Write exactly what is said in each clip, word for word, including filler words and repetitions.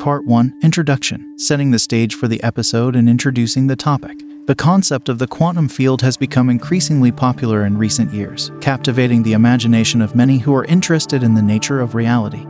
Part one, Introduction, setting the stage for the episode and introducing the topic. The concept of the quantum field has become increasingly popular in recent years, captivating the imagination of many who are interested in the nature of reality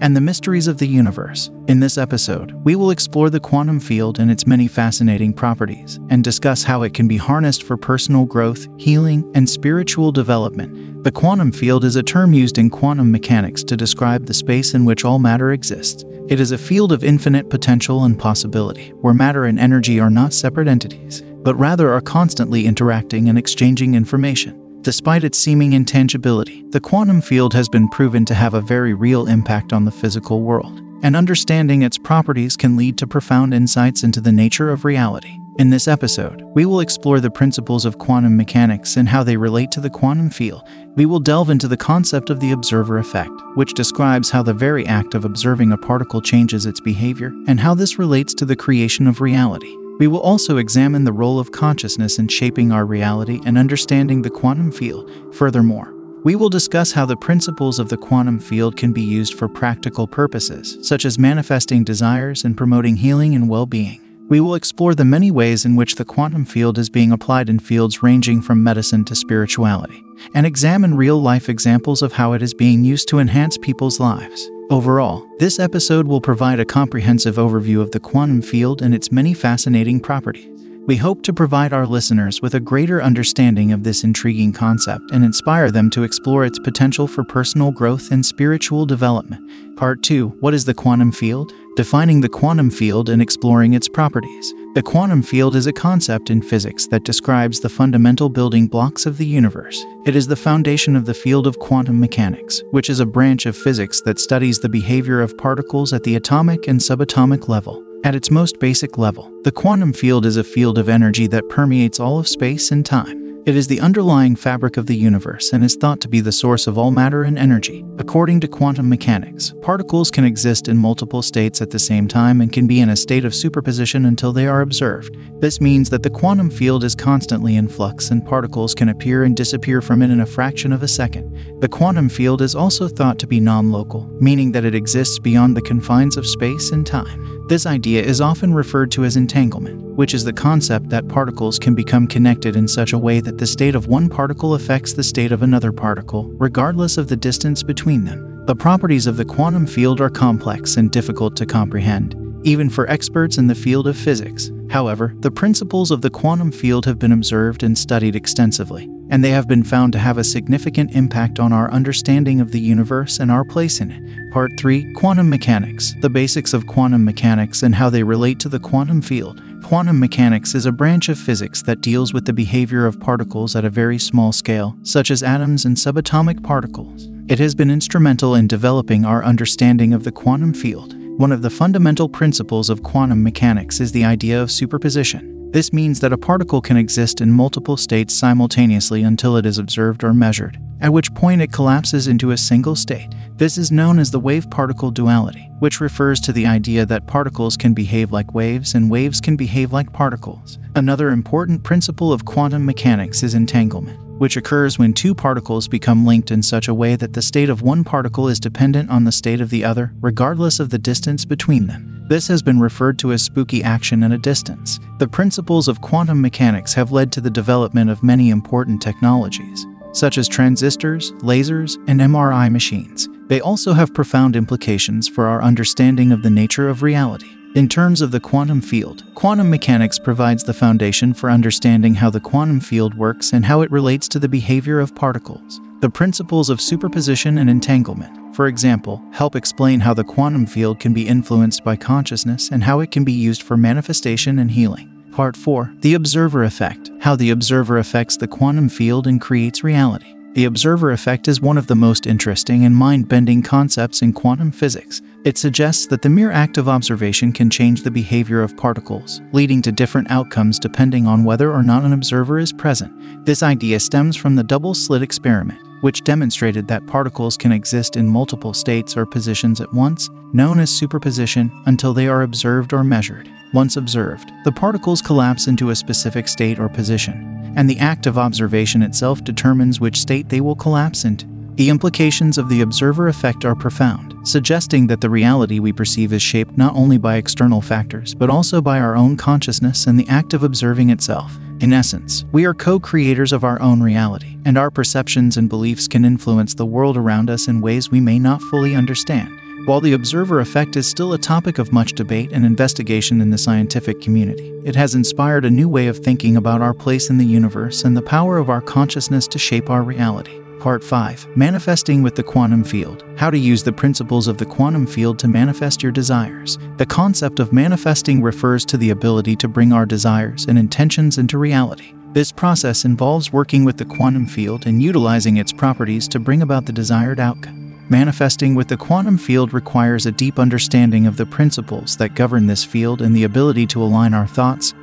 and the mysteries of the universe. In this episode, we will explore the quantum field and its many fascinating properties, and discuss how it can be harnessed for personal growth, healing, and spiritual development. The quantum field is a term used in quantum mechanics to describe the space in which all matter exists. It is a field of infinite potential and possibility, where matter and energy are not separate entities, but rather are constantly interacting and exchanging information. Despite its seeming intangibility, the quantum field has been proven to have a very real impact on the physical world, and understanding its properties can lead to profound insights into the nature of reality. In this episode, we will explore the principles of quantum mechanics and how they relate to the quantum field. We will delve into the concept of the observer effect, which describes how the very act of observing a particle changes its behavior, and how this relates to the creation of reality. We will also examine the role of consciousness in shaping our reality and understanding the quantum field. Furthermore, we will discuss how the principles of the quantum field can be used for practical purposes, such as manifesting desires and promoting healing and well-being. We will explore the many ways in which the quantum field is being applied in fields ranging from medicine to spirituality, and examine real-life examples of how it is being used to enhance people's lives. Overall, this episode will provide a comprehensive overview of the quantum field and its many fascinating properties. We hope to provide our listeners with a greater understanding of this intriguing concept and inspire them to explore its potential for personal growth and spiritual development. Part two, What is the quantum field? Defining the quantum field and exploring its properties. The quantum field is a concept in physics that describes the fundamental building blocks of the universe. It is the foundation of the field of quantum mechanics, which is a branch of physics that studies the behavior of particles at the atomic and subatomic level. At its most basic level, the quantum field is a field of energy that permeates all of space and time. It is the underlying fabric of the universe and is thought to be the source of all matter and energy. According to quantum mechanics, particles can exist in multiple states at the same time and can be in a state of superposition until they are observed. This means that the quantum field is constantly in flux and particles can appear and disappear from it in a fraction of a second. The quantum field is also thought to be non-local, meaning that it exists beyond the confines of space and time. This idea is often referred to as entanglement, which is the concept that particles can become connected in such a way that the state of one particle affects the state of another particle, regardless of the distance between them. The properties of the quantum field are complex and difficult to comprehend, even for experts in the field of physics. However, the principles of the quantum field have been observed and studied extensively, and they have been found to have a significant impact on our understanding of the universe and our place in it. Part three, Quantum Mechanics, the basics of quantum mechanics and how they relate to the quantum field. Quantum mechanics is a branch of physics that deals with the behavior of particles at a very small scale, such as atoms and subatomic particles. It has been instrumental in developing our understanding of the quantum field. One of the fundamental principles of quantum mechanics is the idea of superposition. This means that a particle can exist in multiple states simultaneously until it is observed or measured, at which point it collapses into a single state. This is known as the wave-particle duality, which refers to the idea that particles can behave like waves and waves can behave like particles. Another important principle of quantum mechanics is entanglement, which occurs when two particles become linked in such a way that the state of one particle is dependent on the state of the other, regardless of the distance between them. This has been referred to as spooky action at a distance. The principles of quantum mechanics have led to the development of many important technologies, such as transistors, lasers, and M R I machines. They also have profound implications for our understanding of the nature of reality. In terms of the quantum field, quantum mechanics provides the foundation for understanding how the quantum field works and how it relates to the behavior of particles. The principles of superposition and entanglement, for example, help explain how the quantum field can be influenced by consciousness and how it can be used for manifestation and healing. Part four, The Observer Effect, how the observer affects the quantum field and creates reality. The observer effect is one of the most interesting and mind-bending concepts in quantum physics. It suggests that the mere act of observation can change the behavior of particles, leading to different outcomes depending on whether or not an observer is present. This idea stems from the double-slit experiment, which demonstrated that particles can exist in multiple states or positions at once, known as superposition, until they are observed or measured. Once observed, the particles collapse into a specific state or position, and the act of observation itself determines which state they will collapse into. The implications of the observer effect are profound, suggesting that the reality we perceive is shaped not only by external factors but also by our own consciousness and the act of observing itself. In essence, we are co-creators of our own reality, and our perceptions and beliefs can influence the world around us in ways we may not fully understand. While the observer effect is still a topic of much debate and investigation in the scientific community, it has inspired a new way of thinking about our place in the universe and the power of our consciousness to shape our reality. Part five. Manifesting with the Quantum Field. How to use the principles of the quantum field to manifest your desires. The concept of manifesting refers to the ability to bring our desires and intentions into reality. This process involves working with the quantum field and utilizing its properties to bring about the desired outcome. Manifesting with the quantum field requires a deep understanding of the principles that govern this field and the ability to align our thoughts,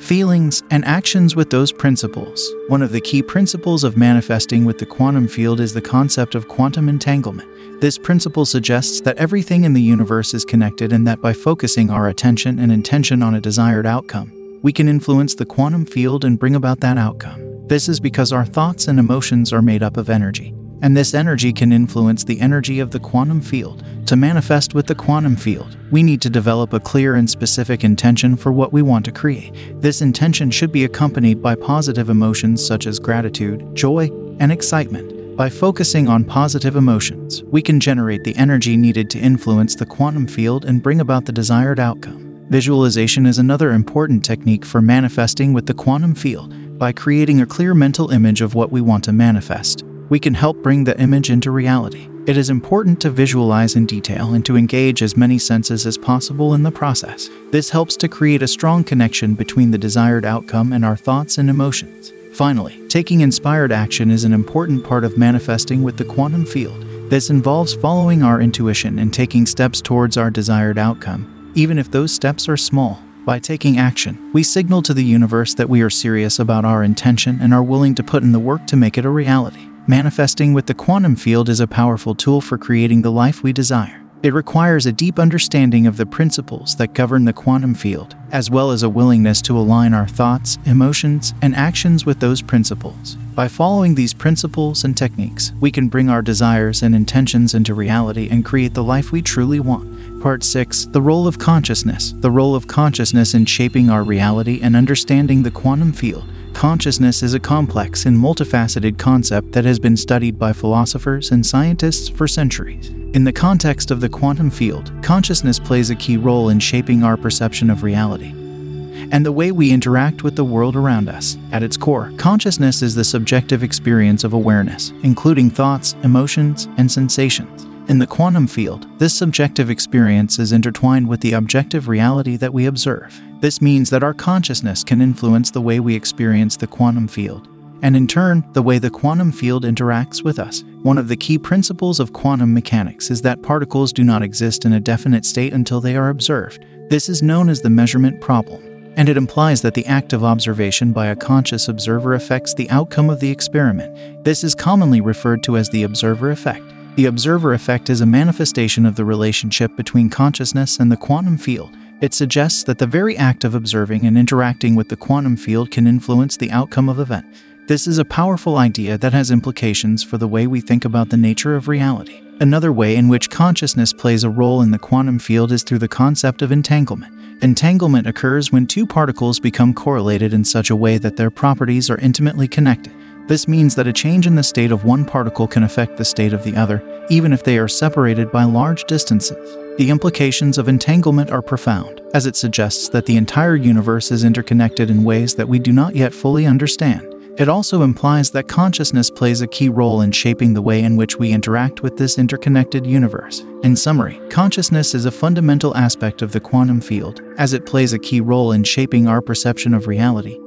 feelings, and actions with those principles. One of the key principles of manifesting with the quantum field is the concept of quantum entanglement. This principle suggests that everything in the universe is connected and that by focusing our attention and intention on a desired outcome, we can influence the quantum field and bring about that outcome. This is because our thoughts and emotions are made up of energy, and this energy can influence the energy of the quantum field. To manifest with the quantum field, we need to develop a clear and specific intention for what we want to create. This intention should be accompanied by positive emotions such as gratitude, joy, and excitement. By focusing on positive emotions, we can generate the energy needed to influence the quantum field and bring about the desired outcome. Visualization is another important technique for manifesting with the quantum field. By creating a clear mental image of what we want to manifest, we can help bring the image into reality. It is important to visualize in detail and to engage as many senses as possible in the process. This helps to create a strong connection between the desired outcome and our thoughts and emotions. Finally, taking inspired action is an important part of manifesting with the quantum field. This involves following our intuition and taking steps towards our desired outcome, even if those steps are small. By taking action, we signal to the universe that we are serious about our intention and are willing to put in the work to make it a reality. Manifesting with the quantum field is a powerful tool for creating the life we desire. It requires a deep understanding of the principles that govern the quantum field, as well as a willingness to align our thoughts, emotions, and actions with those principles. By following these principles and techniques, we can bring our desires and intentions into reality and create the life we truly want. Part six. The Role of Consciousness. The role of consciousness in shaping our reality and understanding the quantum field. Consciousness is a complex and multifaceted concept that has been studied by philosophers and scientists for centuries. In the context of the quantum field, consciousness plays a key role in shaping our perception of reality and the way we interact with the world around us. At its core, consciousness is the subjective experience of awareness, including thoughts, emotions, and sensations. In the quantum field, this subjective experience is intertwined with the objective reality that we observe. This means that our consciousness can influence the way we experience the quantum field, and in turn, the way the quantum field interacts with us. One of the key principles of quantum mechanics is that particles do not exist in a definite state until they are observed. This is known as the measurement problem, and it implies that the act of observation by a conscious observer affects the outcome of the experiment. This is commonly referred to as the observer effect. The observer effect is a manifestation of the relationship between consciousness and the quantum field. It suggests that the very act of observing and interacting with the quantum field can influence the outcome of events. This is a powerful idea that has implications for the way we think about the nature of reality. Another way in which consciousness plays a role in the quantum field is through the concept of entanglement. Entanglement occurs when two particles become correlated in such a way that their properties are intimately connected. This means that a change in the state of one particle can affect the state of the other, even if they are separated by large distances. The implications of entanglement are profound, as it suggests that the entire universe is interconnected in ways that we do not yet fully understand. It also implies that consciousness plays a key role in shaping the way in which we interact with this interconnected universe. In summary, consciousness is a fundamental aspect of the quantum field, as it plays a key role in shaping our perception of reality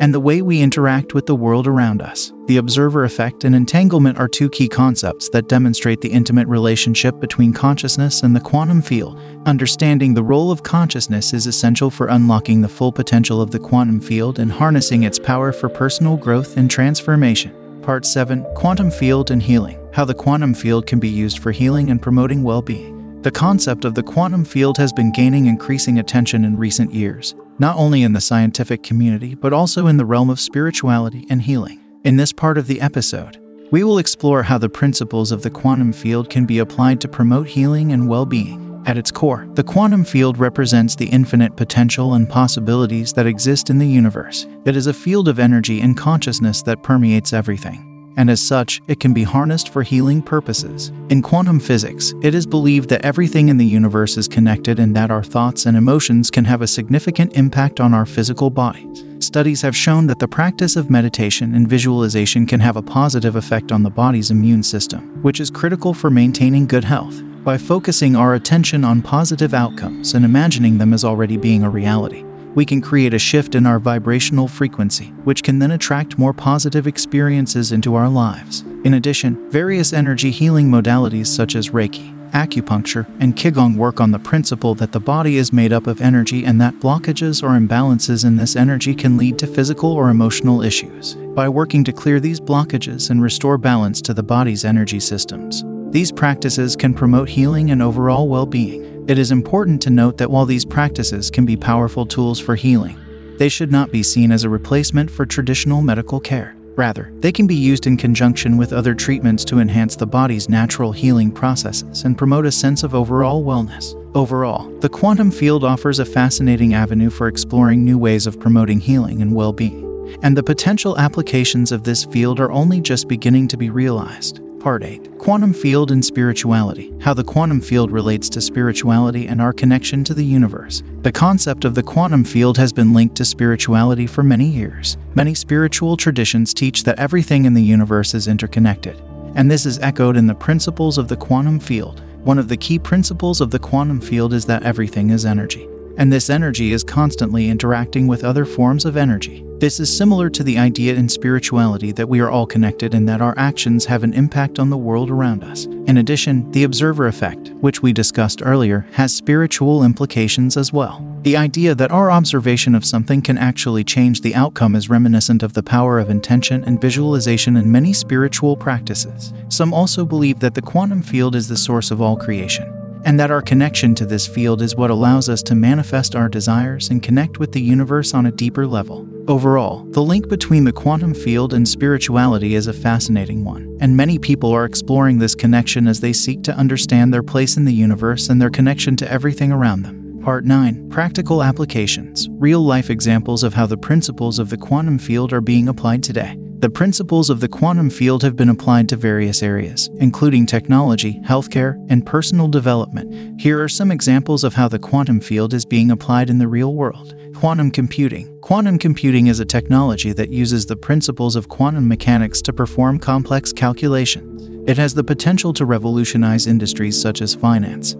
and the way we interact with the world around us. The observer effect and entanglement are two key concepts that demonstrate the intimate relationship between consciousness and the quantum field. Understanding the role of consciousness is essential for unlocking the full potential of the quantum field and harnessing its power for personal growth and transformation. Part seven. Quantum Field and Healing. How the quantum field can be used for healing and promoting well-being. The concept of the quantum field has been gaining increasing attention in recent years, not only in the scientific community but also in the realm of spirituality and healing. In this part of the episode, We will explore how the principles of the quantum field can be applied to promote healing and well-being. At its core, the quantum field represents the infinite potential and possibilities that exist in the universe. It is a field of energy and consciousness that permeates everything, and as such, it can be harnessed for healing purposes. In quantum physics, it is believed that everything in the universe is connected and that our thoughts and emotions can have a significant impact on our physical bodies. Studies have shown that the practice of meditation and visualization can have a positive effect on the body's immune system, which is critical for maintaining good health. By focusing our attention on positive outcomes and imagining them as already being a reality, we can create a shift in our vibrational frequency, which can then attract more positive experiences into our lives. In addition, various energy healing modalities such as Reiki, acupuncture, and Qigong work on the principle that the body is made up of energy and that blockages or imbalances in this energy can lead to physical or emotional issues. By working to clear these blockages and restore balance to the body's energy systems, these practices can promote healing and overall well-being. It is important to note that while these practices can be powerful tools for healing, they should not be seen as a replacement for traditional medical care. Rather, they can be used in conjunction with other treatments to enhance the body's natural healing processes and promote a sense of overall wellness. Overall, the quantum field offers a fascinating avenue for exploring new ways of promoting healing and well-being, and the potential applications of this field are only just beginning to be realized. Part eight. Quantum field and spirituality. How the quantum field relates to spirituality and our connection to the universe. The concept of the quantum field has been linked to spirituality for many years. Many spiritual traditions teach that everything in the universe is interconnected, and this is echoed in the principles of the quantum field. One of the key principles of the quantum field is that everything is energy, and this energy is constantly interacting with other forms of energy. This is similar to the idea in spirituality that we are all connected and that our actions have an impact on the world around us. In addition, the observer effect, which we discussed earlier, has spiritual implications as well. The idea that our observation of something can actually change the outcome is reminiscent of the power of intention and visualization in many spiritual practices. Some also believe that the quantum field is the source of all creation, and that our connection to this field is what allows us to manifest our desires and connect with the universe on a deeper level. Overall, the link between the quantum field and spirituality is a fascinating one, and many people are exploring this connection as they seek to understand their place in the universe and their connection to everything around them. Part nine. Practical applications. Real-life examples of how the principles of the quantum field are being applied today. The principles of the quantum field have been applied to various areas, including technology, healthcare, and personal development. Here are some examples of how the quantum field is being applied in the real world. Quantum computing. Quantum computing is a technology that uses the principles of quantum mechanics to perform complex calculations. It has the potential to revolutionize industries such as finance,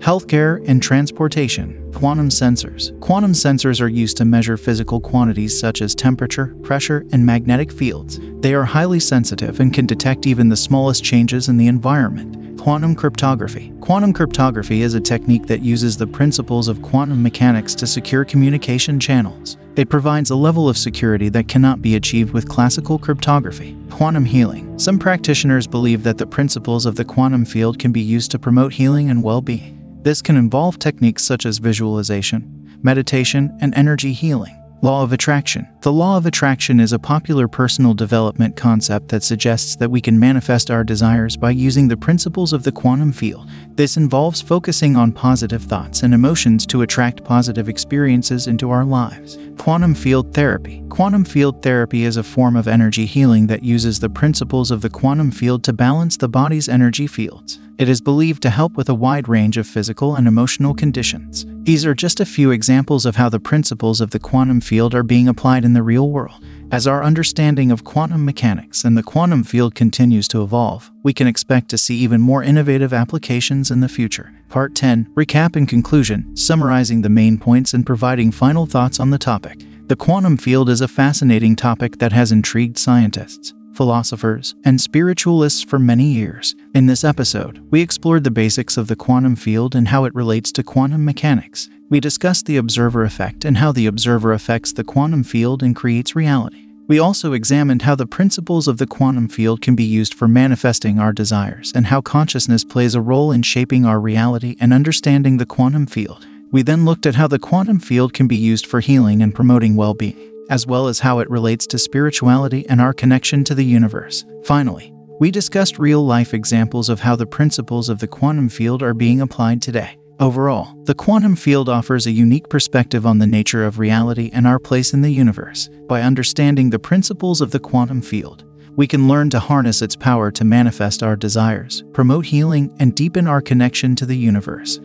healthcare, and transportation. Quantum sensors. Quantum sensors are used to measure physical quantities such as temperature, pressure, and magnetic fields. They are highly sensitive and can detect even the smallest changes in the environment. Quantum cryptography. Quantum cryptography is a technique that uses the principles of quantum mechanics to secure communication channels. It provides a level of security that cannot be achieved with classical cryptography. Quantum healing. Some practitioners believe that the principles of the quantum field can be used to promote healing and well-being. This can involve techniques such as visualization, meditation, and energy healing. Law of attraction. The law of attraction is a popular personal development concept that suggests that we can manifest our desires by using the principles of the quantum field. This involves focusing on positive thoughts and emotions to attract positive experiences into our lives. Quantum field therapy. Quantum field therapy is a form of energy healing that uses the principles of the quantum field to balance the body's energy fields. It is believed to help with a wide range of physical and emotional conditions. These are just a few examples of how the principles of the quantum field are being applied in the real world. As our understanding of quantum mechanics and the quantum field continues to evolve, we can expect to see even more innovative applications in the future. Part ten. Recap and conclusion, summarizing the main points and providing final thoughts on the topic. The quantum field is a fascinating topic that has intrigued scientists, philosophers, and spiritualists for many years. In this episode, we explored the basics of the quantum field and how it relates to quantum mechanics. We discussed the observer effect and how the observer affects the quantum field and creates reality. We also examined how the principles of the quantum field can be used for manifesting our desires and how consciousness plays a role in shaping our reality and understanding the quantum field. We then looked at how the quantum field can be used for healing and promoting well-being. as well as how it relates to spirituality and our connection to the universe. Finally, we discussed real-life examples of how the principles of the quantum field are being applied today. Overall, the quantum field offers a unique perspective on the nature of reality and our place in the universe. By understanding the principles of the quantum field, we can learn to harness its power to manifest our desires, promote healing, and deepen our connection to the universe.